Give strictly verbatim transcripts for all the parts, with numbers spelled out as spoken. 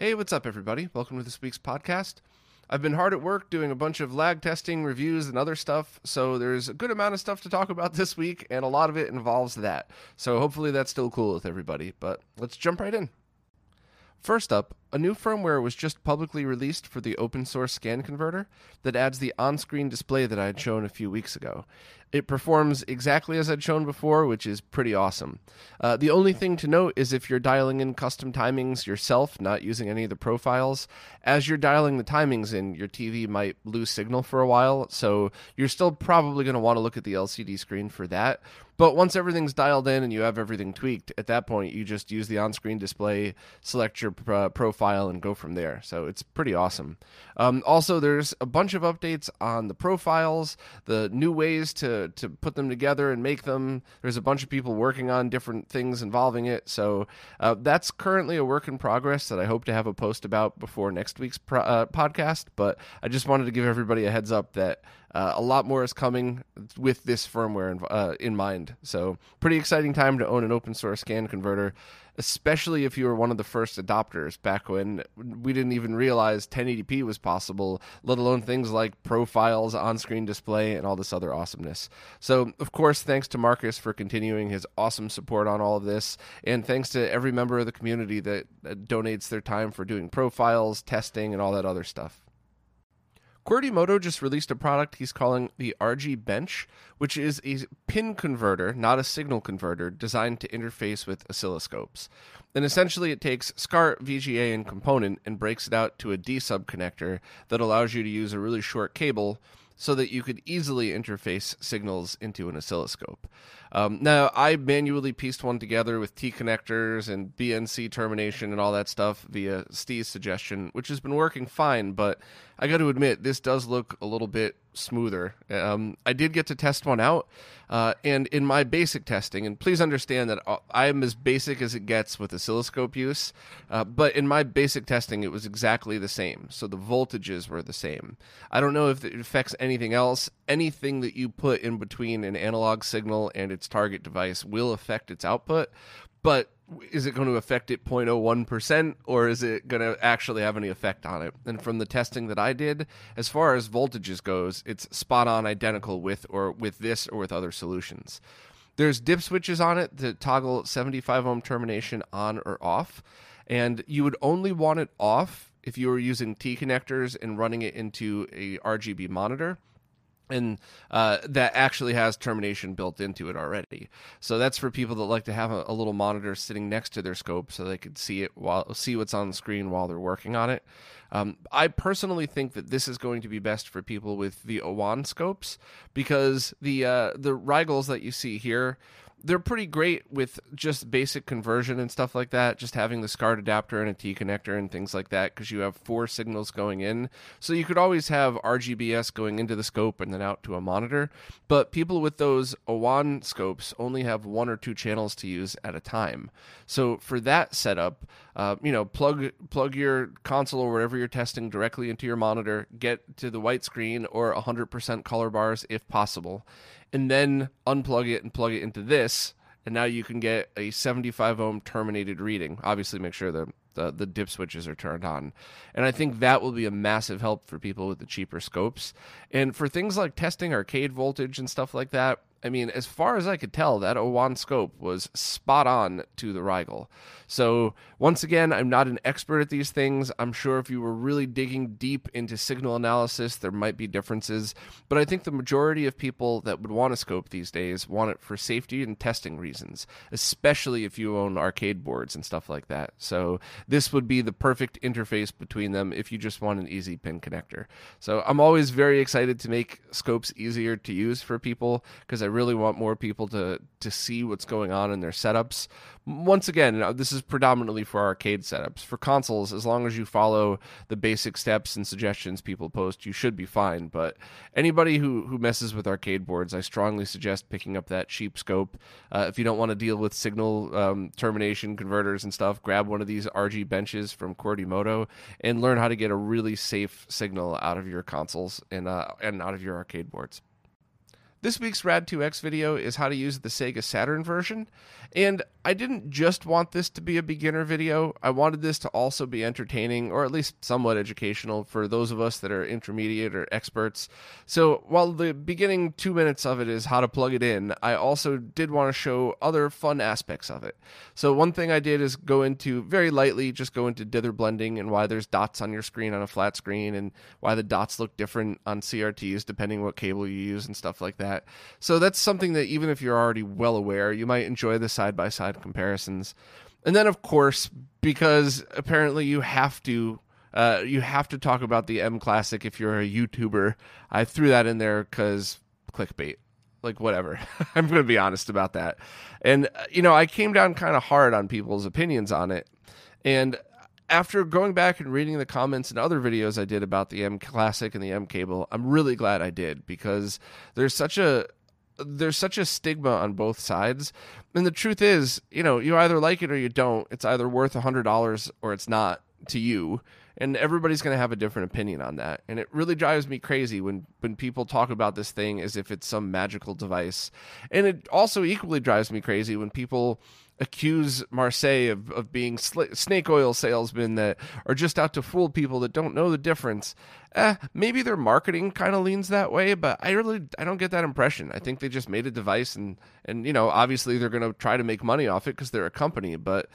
Hey, what's up, everybody? Welcome to this week's podcast. I've been hard at work doing a bunch of lag testing, reviews, and other stuff, so there's a good amount of stuff to talk about this week, and a lot of it involves that. So hopefully that's still cool with everybody, but let's jump right in. First up, a new firmware was just publicly released for the open source scan converter that adds the on-screen display that I had shown a few weeks ago. It performs exactly as I'd shown before, which is pretty awesome. Uh, the only thing to note is if you're dialing in custom timings yourself, not using any of the profiles, as you're dialing the timings in, your T V might lose signal for a while, so you're still probably going to want to look at the L C D screen for that. But once everything's dialed in and you have everything tweaked, at that point you just use the on-screen display, select your uh, profile, and go from there. So it's pretty awesome. Um, also, there's a bunch of updates on the profiles, the new ways to, to put them together and make them. There's a bunch of people working on different things involving it. So uh, that's currently a work in progress that I hope to have a post about before next week's pro- uh, podcast. But I just wanted to give everybody a heads up that Uh, a lot more is coming with this firmware in, uh, in mind. So pretty exciting time to own an open source scan converter, especially if you were one of the first adopters back when we didn't even realize ten eighty p was possible, let alone things like profiles, on-screen display, and all this other awesomeness. So, of course, thanks to Marcus for continuing his awesome support on all of this, and thanks to every member of the community that uh, donates their time for doing profiles, testing, and all that other stuff. QWERTYmodo just released a product he's calling the R G Bench, which is a pin converter, not a signal converter, designed to interface with oscilloscopes. And essentially it takes SCART, V G A, and component and breaks it out to a D-sub connector that allows you to use a really short cable so that you could easily interface signals into an oscilloscope. Um, now, I manually pieced one together with T-connectors and B N C termination and all that stuff via Steve's suggestion, which has been working fine, but I got to admit, this does look a little bit smoother. Um, I did get to test one out, uh, and in my basic testing, and please understand that I am as basic as it gets with oscilloscope use, uh, but in my basic testing, it was exactly the same, so the voltages were the same. I don't know if it affects anything else. Anything that you put in between an analog signal and its target device will affect its output, but is it going to affect it zero point zero one percent or is it going to actually have any effect on it? And from the testing that I did, as far as voltages goes, it's spot on identical with or with this or with other solutions. There's dip switches on it to toggle seventy-five ohm termination on or off, and you would only want it off if you were using T connectors and running it into a R G B monitor. And uh, that actually has termination built into it already. So that's for people that like to have a, a little monitor sitting next to their scope so they could see it while see what's on the screen while they're working on it. Um, I personally think that this is going to be best for people with the Owon scopes because the uh, the Rigols that you see here, they're pretty great with just basic conversion and stuff like that, just having the SCART adapter and a T connector and things like that, because you have four signals going in. So you could always have R G B S going into the scope and then out to a monitor. But people with those Owon scopes only have one or two channels to use at a time. So for that setup, uh, you know, plug plug your console or whatever you're testing directly into your monitor, get to the white screen or one hundred percent color bars if possible, and then unplug it and plug it into this, and now you can get a seventy-five ohm terminated reading. Obviously, make sure the, the, the dip switches are turned on. And I think that will be a massive help for people with the cheaper scopes. And for things like testing arcade voltage and stuff like that, I mean, as far as I could tell, that Owon scope was spot on to the Rigol. So once again, I'm not an expert at these things. I'm sure if you were really digging deep into signal analysis, there might be differences. But I think the majority of people that would want a scope these days want it for safety and testing reasons, especially if you own arcade boards and stuff like that. So this would be the perfect interface between them if you just want an easy pin connector. So I'm always very excited to make scopes easier to use for people because I I really want more people to to see what's going on in their setups. Once again, this is predominantly for arcade setups. For consoles, as long as you follow the basic steps and suggestions people post, you should be fine. But anybody who, who messes with arcade boards, I strongly suggest picking up that cheap scope. Uh, if you don't want to deal with signal um, termination converters and stuff, grab one of these R G benches from QWERTYmodo and learn how to get a really safe signal out of your consoles and uh, and out of your arcade boards. This week's Rad two X video is how to use the Sega Saturn version, and I didn't just want this to be a beginner video. I wanted this to also be entertaining, or at least somewhat educational, for those of us that are intermediate or experts. So while the beginning two minutes of it is how to plug it in, I also did want to show other fun aspects of it. So one thing I did is go into, very lightly, just go into dither blending and why there's dots on your screen on a flat screen, and why the dots look different on C R Ts depending what cable you use and stuff like that. That. So that's something that even if you're already well aware, you might enjoy the side-by-side comparisons. And then, of course, because apparently you have to uh, you have to talk about the M Classic if you're a YouTuber, I threw that in there because clickbait. Like, whatever. I'm going to be honest about that. And, you know, I came down kind of hard on people's opinions on it. And after going back and reading the comments and other videos I did about the M Classic and the M Cable, I'm really glad I did, because there's such a there's such a stigma on both sides. And the truth is, you know, you either like it or you don't. It's either worth one hundred dollars or it's not to you. And everybody's going to have a different opinion on that. And it really drives me crazy when, when people talk about this thing as if it's some magical device. And it also equally drives me crazy when people accuse Marseille of, of being sl- snake oil salesmen that are just out to fool people that don't know the difference. Eh, maybe their marketing kind of leans that way, but I really I don't get that impression. I think they just made a device, and, and you know, obviously they're going to try to make money off it because they're a company, but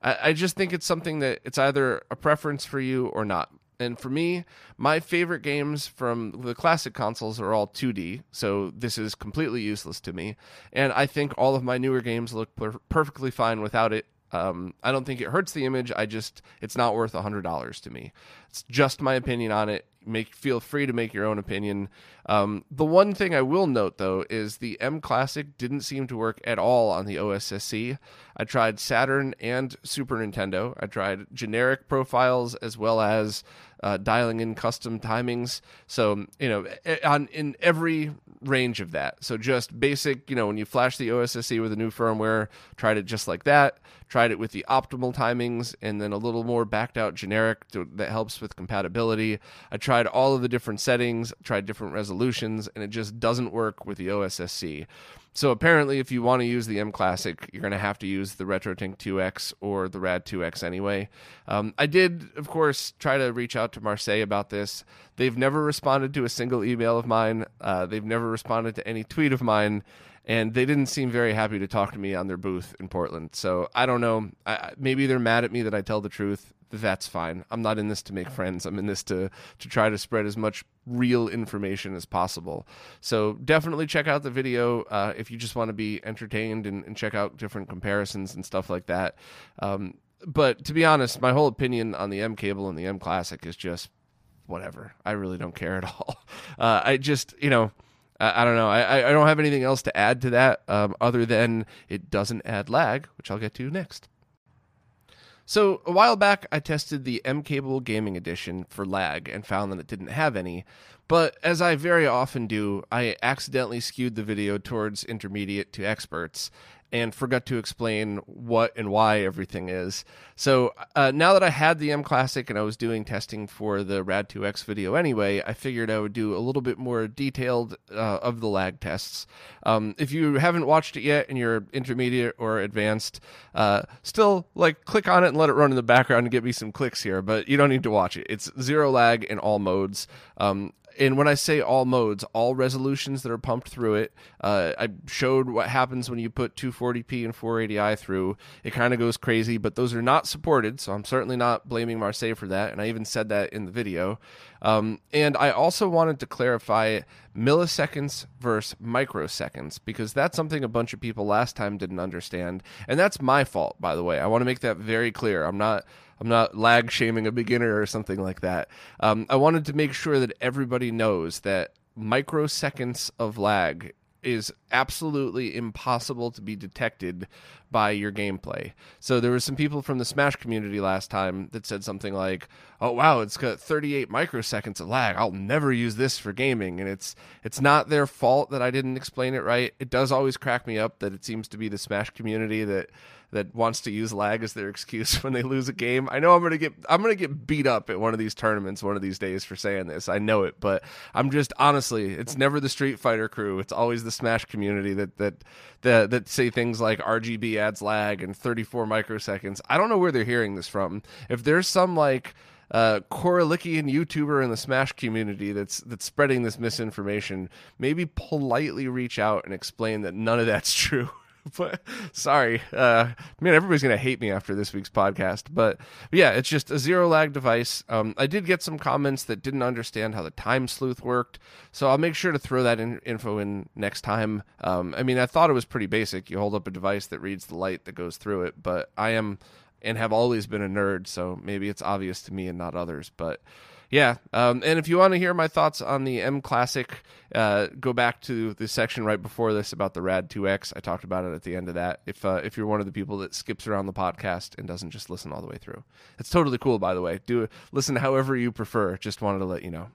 I, I just think it's something that it's either a preference for you or not. And for me, my favorite games from the classic consoles are all two D, so this is completely useless to me. And I think all of my newer games look per- perfectly fine without it. Um, I don't think it hurts the image. I just, it's not worth one hundred dollars to me. It's just my opinion on it. Make feel free to make your own opinion. Um, the one thing I will note, though, is the M Classic didn't seem to work at all on the O S S C. I tried Saturn and Super Nintendo. I tried generic profiles as well as uh, dialing in custom timings. So, you know, on in every range of that. So just basic, you know, when you flash the O S S C with a new firmware, tried it just like that. Tried it with the optimal timings and then a little more backed out generic to, that helps with compatibility. I tried Tried all of the different settings, tried different resolutions, and it just doesn't work with the O S S C. So apparently, if you want to use the M Classic, you're going to have to use the RetroTink two X or the Rad two X anyway. Um, I did, of course, try to reach out to Marseille about this. They've never responded to a single email of mine. Uh, they've never responded to any tweet of mine. And they didn't seem very happy to talk to me on their booth in Portland. So I don't know. I, maybe they're mad at me that I tell the truth. That's fine. I'm not in this to make friends. I'm in this to, to try to spread as much real information as possible. So definitely check out the video uh, if you just want to be entertained and, and check out different comparisons and stuff like that. Um, but to be honest, my whole opinion on the M Cable and the M Classic is just whatever. I really don't care at all. Uh, I just, you know... I don't know. I, I don't have anything else to add to that um, other than it doesn't add lag, which I'll get to next. So a while back, I tested the M Cable Gaming Edition for lag and found that it didn't have any. But as I very often do, I accidentally skewed the video towards intermediate to experts and forgot to explain what and why everything is. So uh, now that I had the M Classic and I was doing testing for the Rad two X video anyway, I figured I would do a little bit more detailed uh, of the lag tests. Um, if you haven't watched it yet and you're intermediate or advanced, uh, still like click on it and let it run in the background and get me some clicks here, but you don't need to watch it. It's zero lag in all modes. Um, and when I say all modes, all resolutions that are pumped through it. Uh, I showed what happens when you put two forty p and four eighty i through. It kind of goes crazy, but those are not supported, so I'm certainly not blaming Marseille for that, and I even said that in the video. Um, and I also wanted to clarify milliseconds versus microseconds, because that's something a bunch of people last time didn't understand, and that's my fault, by the way. I want to make that very clear. I'm not... I'm not lag shaming a beginner or something like that. Um, I wanted to make sure that everybody knows that microseconds of lag is absolutely impossible to be detected by your gameplay. So there were some people from the Smash community last time that said something like, oh, wow, it's got thirty-eight microseconds of lag. I'll never use this for gaming. And it's it's not their fault that I didn't explain it right. It does always crack me up that it seems to be the Smash community that that wants to use lag as their excuse when they lose a game. I know I'm going to get I'm going to get beat up at one of these tournaments one of these days for saying this. I know it, but I'm just honestly, it's never the Street Fighter crew. It's always the Smash community that that that, that say things like R G B adds lag and thirty-four microseconds. I don't know where they're hearing this from. If there's some like uh Korolikian YouTuber in the Smash community that's that's spreading this misinformation, maybe politely reach out and explain that none of that's true. But sorry, uh, man, everybody's going to hate me after this week's podcast. But, but yeah, it's just a zero lag device. Um, I did get some comments that didn't understand how the time sleuth worked. So I'll make sure to throw that in, info in next time. Um, I mean, I thought it was pretty basic. You hold up a device that reads the light that goes through it. But I am and have always been a nerd. So maybe it's obvious to me and not others. But yeah, um, and if you want to hear my thoughts on the M Classic, uh, go back to the section right before this about the Rad two X. I talked about it at the end of that, if uh, if you're one of the people that skips around the podcast and doesn't just listen all the way through. It's totally cool, by the way. Do listen however you prefer. Just wanted to let you know.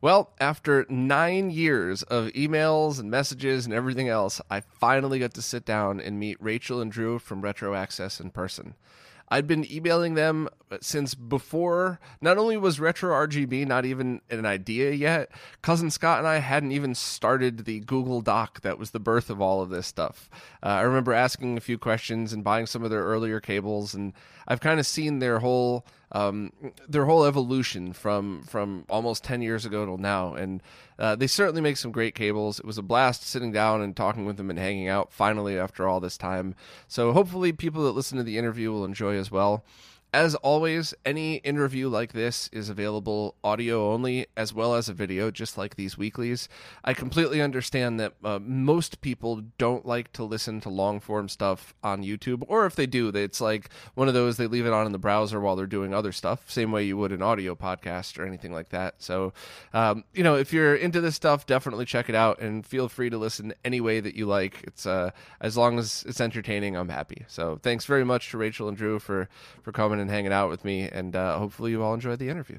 Well, after nine years of emails and messages and everything else, I finally got to sit down and meet Rachel and Drew from Retro Access in person. I'd been emailing them since before. Not only was RetroRGB not even an idea yet, Cousin Scott and I hadn't even started the Google Doc that was the birth of all of this stuff. Uh, I remember asking a few questions and buying some of their earlier cables, and I've kind of seen their whole um, their whole evolution from from almost ten years ago till now. And uh, they certainly make some great cables. It was a blast sitting down and talking with them and hanging out finally after all this time. So hopefully people that listen to the interview will enjoy as well. As always, any interview like this is available audio only as well as a video, just like these weeklies. I completely understand that uh, most people don't like to listen to long-form stuff on YouTube, or if they do, it's like one of those, they leave it on in the browser while they're doing other stuff, same way you would an audio podcast or anything like that. So, um, you know, if you're into this stuff, definitely check it out, and feel free to listen any way that you like. It's uh, as long as it's entertaining, I'm happy. So thanks very much to Rachel and Drew for, for coming and hanging out with me, and uh, hopefully you all enjoyed the interview.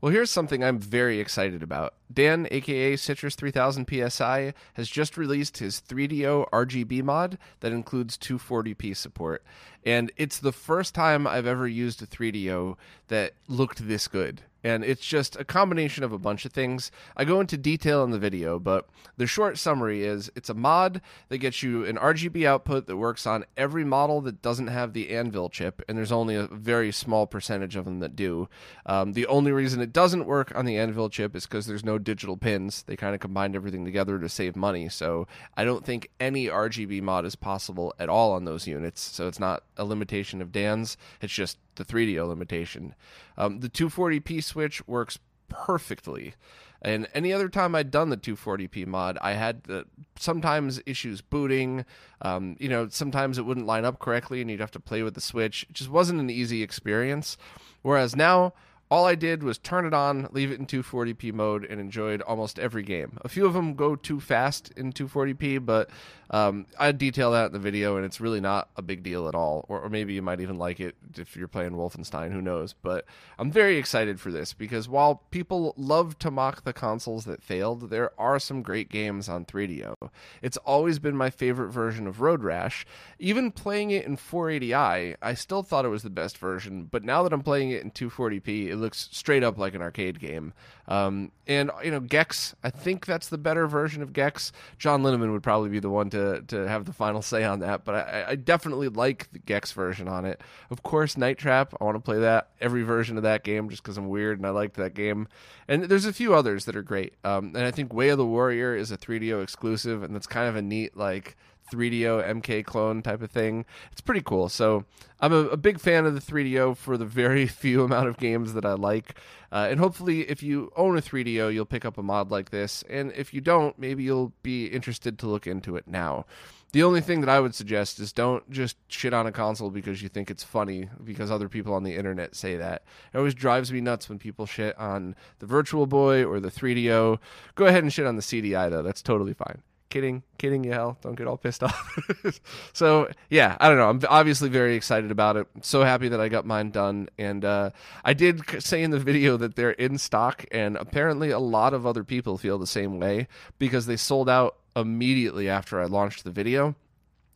Well, here's something I'm very excited about. Dan, aka Citrus three thousand P S I, has just released his three D O R G B mod that includes two forty p support, and it's the first time I've ever used a three D O that looked this good. And it's just a combination of a bunch of things. I go into detail in the video, but the short summary is it's a mod that gets you an R G B output that works on every model that doesn't have the Anvil chip, and there's only a very small percentage of them that do. Um, the only reason it doesn't work on the Anvil chip is because there's no digital pins. They kind of combined everything together to save money, so I don't think any R G B mod is possible at all on those units, so it's not a limitation of Dan's, it's just the three D O limitation. Um, the two forty p switch works perfectly. And any other time I'd done the two forty p mod, I had the, sometimes issues booting. Um, you know, sometimes it wouldn't line up correctly and you'd have to play with the switch. It just wasn't an easy experience. Whereas now, all I did was turn it on, leave it in two forty p mode, and enjoyed almost every game. A few of them go too fast in two forty p, but um, I detail that in the video, and it's really not a big deal at all. Or, or maybe you might even like it if you're playing Wolfenstein, who knows. But I'm very excited for this, because while people love to mock the consoles that failed, there are some great games on three D O. It's always been my favorite version of Road Rash. Even playing it in four eighty i, I still thought it was the best version, but now that I'm playing it in two forty p, it looks straight up like an arcade game. Um, and, you know, Gex, I think that's the better version of Gex. John Linneman would probably be the one to to to have the final say on that, but I, I definitely like the Gex version on it. Of course, Night Trap, I want to play that, every version of that game, just because I'm weird and I liked that game. And there's a few others that are great. Um, and I think Way of the Warrior is a three D O exclusive, and that's kind of a neat, like, three D O M K clone type of thing. It's pretty cool. So I'm a, a big fan of the three D O for the very few amount of games that I like. Uh, and hopefully if you own a three D O, you'll pick up a mod like this. And if you don't, maybe you'll be interested to look into it now. The only thing that I would suggest is don't just shit on a console because you think it's funny because other people on the internet say that. It always drives me nuts when people shit on the Virtual Boy or the three D O. Go ahead and shit on the C D I though. That's totally fine. Kidding, kidding, you hell. Don't get all pissed off. So, yeah, I don't know. I'm obviously very excited about it. I'm so happy that I got mine done. And uh, I did say in the video that they're in stock, and apparently a lot of other people feel the same way because they sold out immediately after I launched the video.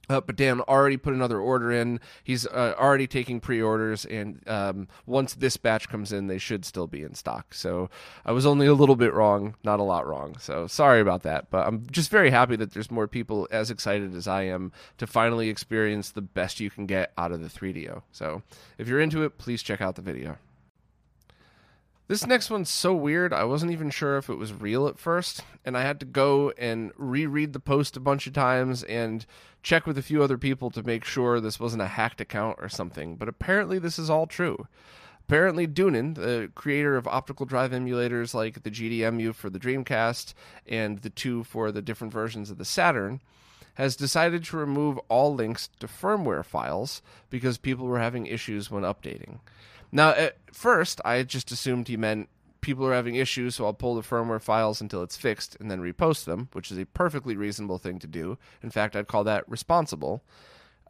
Uh, but Dan already put another order in. He's uh, already taking pre-orders, and um, once this batch comes in, they should still be in stock. So I was only a little bit wrong, not a lot wrong. So sorry about that, but I'm just very happy that there's more people as excited as I am to finally experience the best you can get out of the three D O. So if you're into it, please check out the video. This next one's so weird, I wasn't even sure if it was real at first, and I had to go and reread the post a bunch of times and check with a few other people to make sure this wasn't a hacked account or something, but apparently this is all true. Apparently Dunin, the creator of optical drive emulators like the G D M U for the Dreamcast and the two for the different versions of the Saturn, has decided to remove all links to firmware files because people were having issues when updating. Now, at first, I just assumed he meant people are having issues, so I'll pull the firmware files until it's fixed and then repost them, which is a perfectly reasonable thing to do. In fact, I'd call that responsible.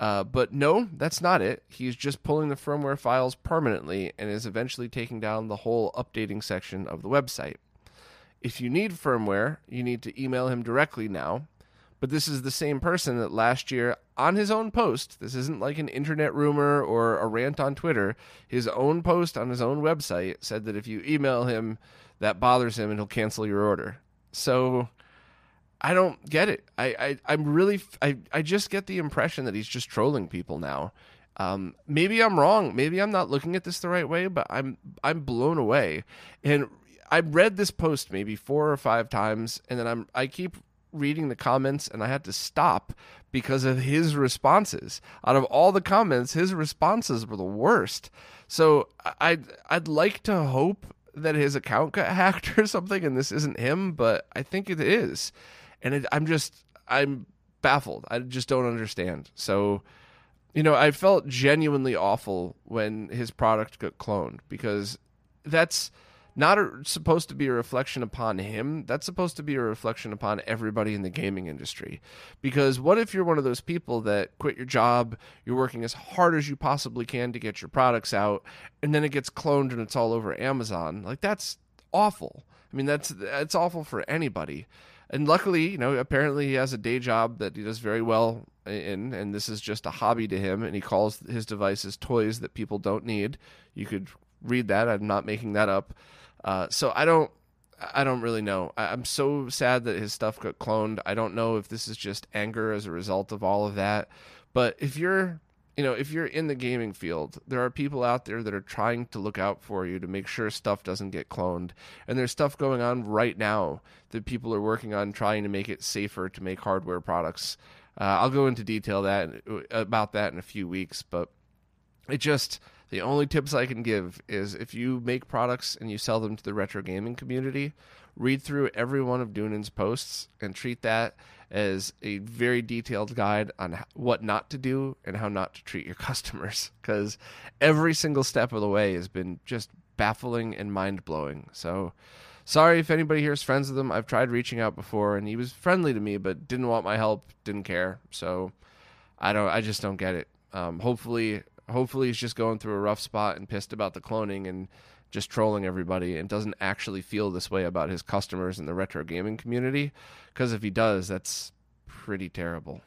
Uh, but no, that's not it. He's just pulling the firmware files permanently and is eventually taking down the whole updating section of the website. If you need firmware, you need to email him directly now. But this is the same person that last year, on his own post, this isn't like an internet rumor or a rant on Twitter, his own post on his own website said that if you email him, that bothers him and he'll cancel your order. So I don't get it. I, I, I'm really, I, I just get the impression that he's just trolling people now. Um, maybe I'm wrong. Maybe I'm not looking at this the right way, but I'm, I'm blown away. And I read this post maybe four or five times, and then I'm, I keep reading the comments, and I had to stop because of his responses. Out of all the comments, his responses were the worst. So I'd, I'd like to hope that his account got hacked or something, and this isn't him, but I think it is. And it, I'm just, I'm baffled. I just don't understand. So, you know, I felt genuinely awful when his product got cloned, because that's not a, supposed to be a reflection upon him. That's supposed to be a reflection upon everybody in the gaming industry. Because what if you're one of those people that quit your job, you're working as hard as you possibly can to get your products out, and then it gets cloned and it's all over Amazon? Like, that's awful. I mean, that's that's awful for anybody. And luckily, you know, apparently he has a day job that he does very well in, and this is just a hobby to him, and he calls his devices toys that people don't need. You could read that. I'm not making that up. Uh, so I don't, I don't really know. I, I'm so sad that his stuff got cloned. I don't know if this is just anger as a result of all of that. But if you're, you know, if you're in the gaming field, there are people out there that are trying to look out for you to make sure stuff doesn't get cloned. And there's stuff going on right now that people are working on trying to make it safer to make hardware products. Uh, I'll go into detail that about that in a few weeks, but it just, the only tips I can give is if you make products and you sell them to the retro gaming community, read through every one of Dunin's posts and treat that as a very detailed guide on what not to do and how not to treat your customers, because every single step of the way has been just baffling and mind-blowing. So sorry if anybody here is friends with him. I've tried reaching out before, and he was friendly to me but didn't want my help, didn't care. So I don't. I just don't get it. Um, hopefully... Hopefully he's just going through a rough spot and pissed about the cloning and just trolling everybody and doesn't actually feel this way about his customers in the retro gaming community, because if he does, that's pretty terrible.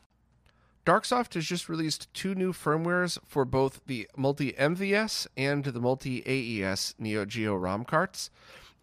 Darksoft has just released two new firmwares for both the multi-M V S and the multi-A E S Neo Geo ROM carts.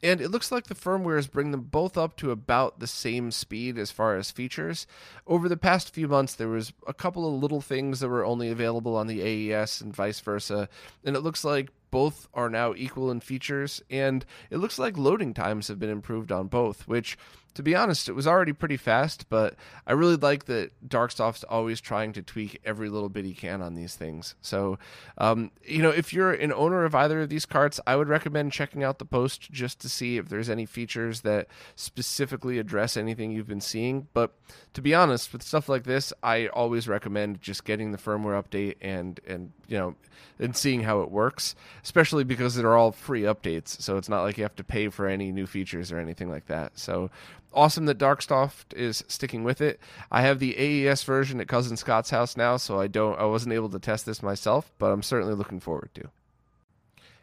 And it looks like the firmwares bring them both up to about the same speed as far as features. Over the past few months, there was a couple of little things that were only available on the A E S and vice versa. And it looks like both are now equal in features. And it looks like loading times have been improved on both, which, to be honest, it was already pretty fast. But I really like that Darksoft's always trying to tweak every little bit he can on these things. So, um, you know, if you're an owner of either of these carts, I would recommend checking out the post just to see if there's any features that specifically address anything you've been seeing. But to be honest, with stuff like this, I always recommend just getting the firmware update and, and you know, and seeing how it works, especially because they're all free updates. So it's not like you have to pay for any new features or anything like that. So awesome that Darksoft is sticking with it. I have the A E S version at Cousin Scott's house now, so I don't I wasn't able to test this myself, but I'm certainly looking forward to.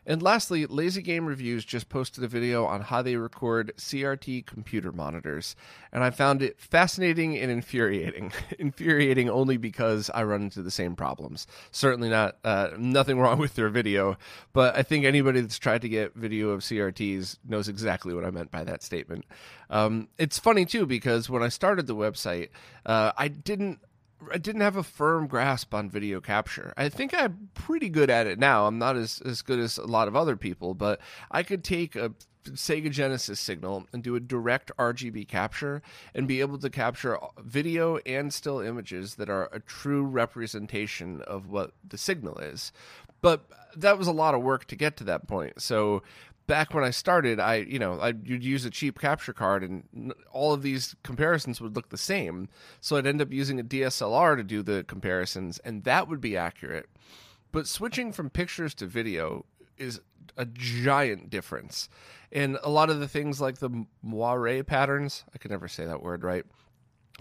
And lastly, Lazy Game Reviews just posted a video on how they record C R T computer monitors, and I found it fascinating and infuriating. Infuriating only because I run into the same problems. Certainly not uh, nothing wrong with their video, but I think anybody that's tried to get video of C R Ts knows exactly what I meant by that statement. Um, it's funny, too, because when I started the website, uh, I didn't... I didn't have a firm grasp on video capture. I think I'm pretty good at it now. I'm not as, as good as a lot of other people, but I could take a Sega Genesis signal and do a direct R G B capture and be able to capture video and still images that are a true representation of what the signal is. But that was a lot of work to get to that point. So back when I started, I, you know, I, you'd use a cheap capture card and all of these comparisons would look the same. So I'd end up using a D S L R to do the comparisons, and that would be accurate. But switching from pictures to video is a giant difference. And a lot of the things like the moire patterns, I can never say that word right,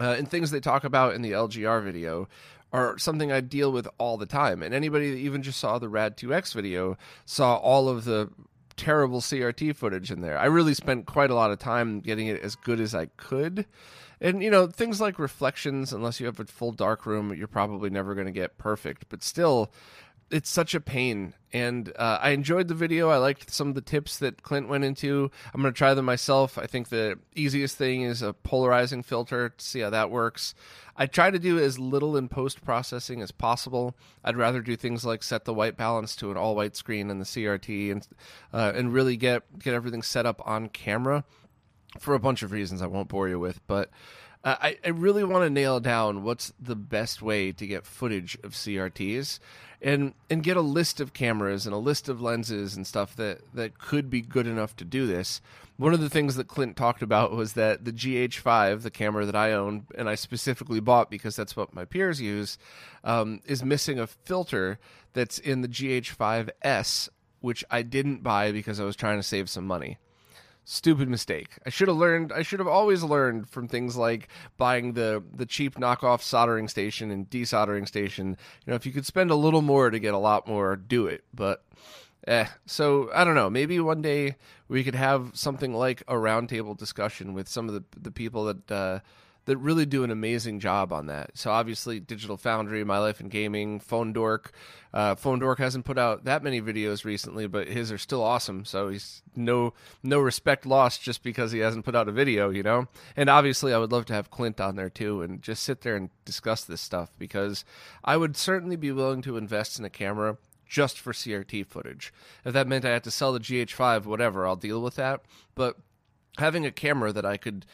uh, and things they talk about in the L G R video are something I deal with all the time. And anybody that even just saw the Rad two X video saw all of the terrible C R T footage in there. I really spent quite a lot of time getting it as good as I could. And, you know, things like reflections, unless you have a full dark room, you're probably never going to get perfect. But still, it's such a pain. And uh, I enjoyed the video. I liked some of the tips that Clint went into. I'm going to try them myself. I think the easiest thing is a polarizing filter to see how that works. I try to do as little in post-processing as possible. I'd rather do things like set the white balance to an all-white screen in the C R T and uh, and really get, get everything set up on camera for a bunch of reasons I won't bore you with. But Uh, I, I really want to nail down what's the best way to get footage of C R Ts and, and get a list of cameras and a list of lenses and stuff that, that could be good enough to do this. One of the things that Clint talked about was that the G H five, the camera that I own and I specifically bought because that's what my peers use, um, is missing a filter that's in the G H five S, which I didn't buy because I was trying to save some money. Stupid mistake. I should have learned. I should have always learned from things like buying the the cheap knockoff soldering station and desoldering station. You know, if you could spend a little more to get a lot more, do it. But eh. So I don't know. Maybe one day we could have something like a roundtable discussion with some of the the people that uh, that really do an amazing job on that. So obviously, Digital Foundry, My Life in Gaming, Phone Dork. Uh, Phone Dork hasn't put out that many videos recently, but his are still awesome. So he's no no respect lost just because he hasn't put out a video, you know? And obviously, I would love to have Clint on there too and just sit there and discuss this stuff because I would certainly be willing to invest in a camera just for C R T footage. If that meant I had to sell the G H five, whatever, I'll deal with that. But having a camera that I could...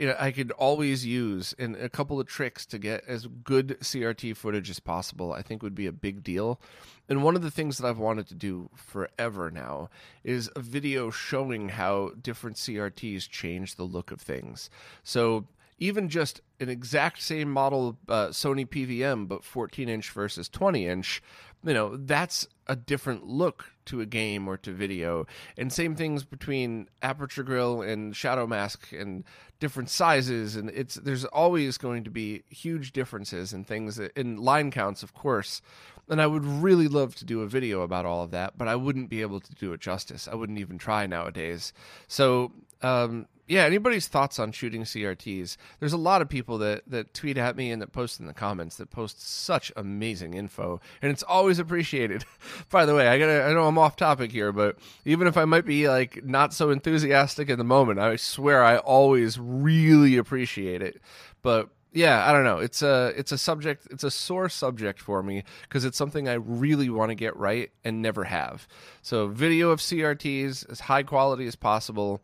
You know, I could always use and a couple of tricks to get as good C R T footage as possible, I think would be a big deal. And one of the things that I've wanted to do forever now is a video showing how different C R Ts change the look of things. So even just an exact same model uh, Sony P V M, but fourteen inch versus twenty inch, you know, that's a different look to a game or to video, and same things between aperture grill and shadow mask and different sizes. And it's, there's always going to be huge differences in things that, in line counts, of course. And I would really love to do a video about all of that, but I wouldn't be able to do it justice. I wouldn't even try nowadays. So, um, yeah, anybody's thoughts on shooting C R Ts? There's a lot of people that, that tweet at me and that post in the comments that post such amazing info, and it's always appreciated. By the way, I gotta, I know I'm off topic here, but even if I might be like not so enthusiastic in the moment, I swear I always really appreciate it. But yeah, I don't know. It's a it's a subject. It's a sore subject for me because it's something I really want to get right and never have. So video of C R Ts as high quality as possible,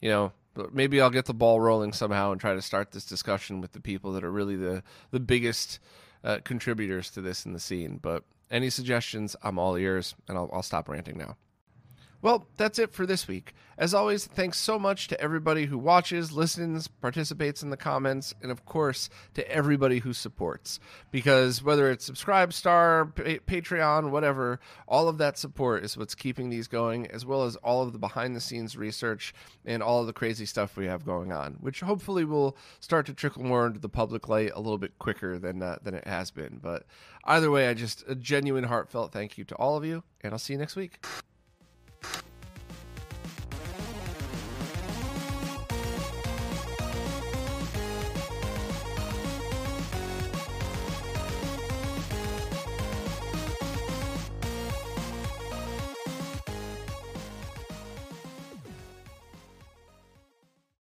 you know. Maybe I'll get the ball rolling somehow and try to start this discussion with the people that are really the, the biggest uh, contributors to this in the scene. But any suggestions, I'm all ears, and I'll, I'll stop ranting now. Well, that's it for this week. As always, thanks so much to everybody who watches, listens, participates in the comments, and of course, to everybody who supports. Because whether it's Subscribe, Star, pa- Patreon, whatever, all of that support is what's keeping these going, as well as all of the behind-the-scenes research and all of the crazy stuff we have going on, which hopefully will start to trickle more into the public light a little bit quicker than, uh, than it has been. But either way, I just a genuine, heartfelt thank you to all of you, and I'll see you next week. You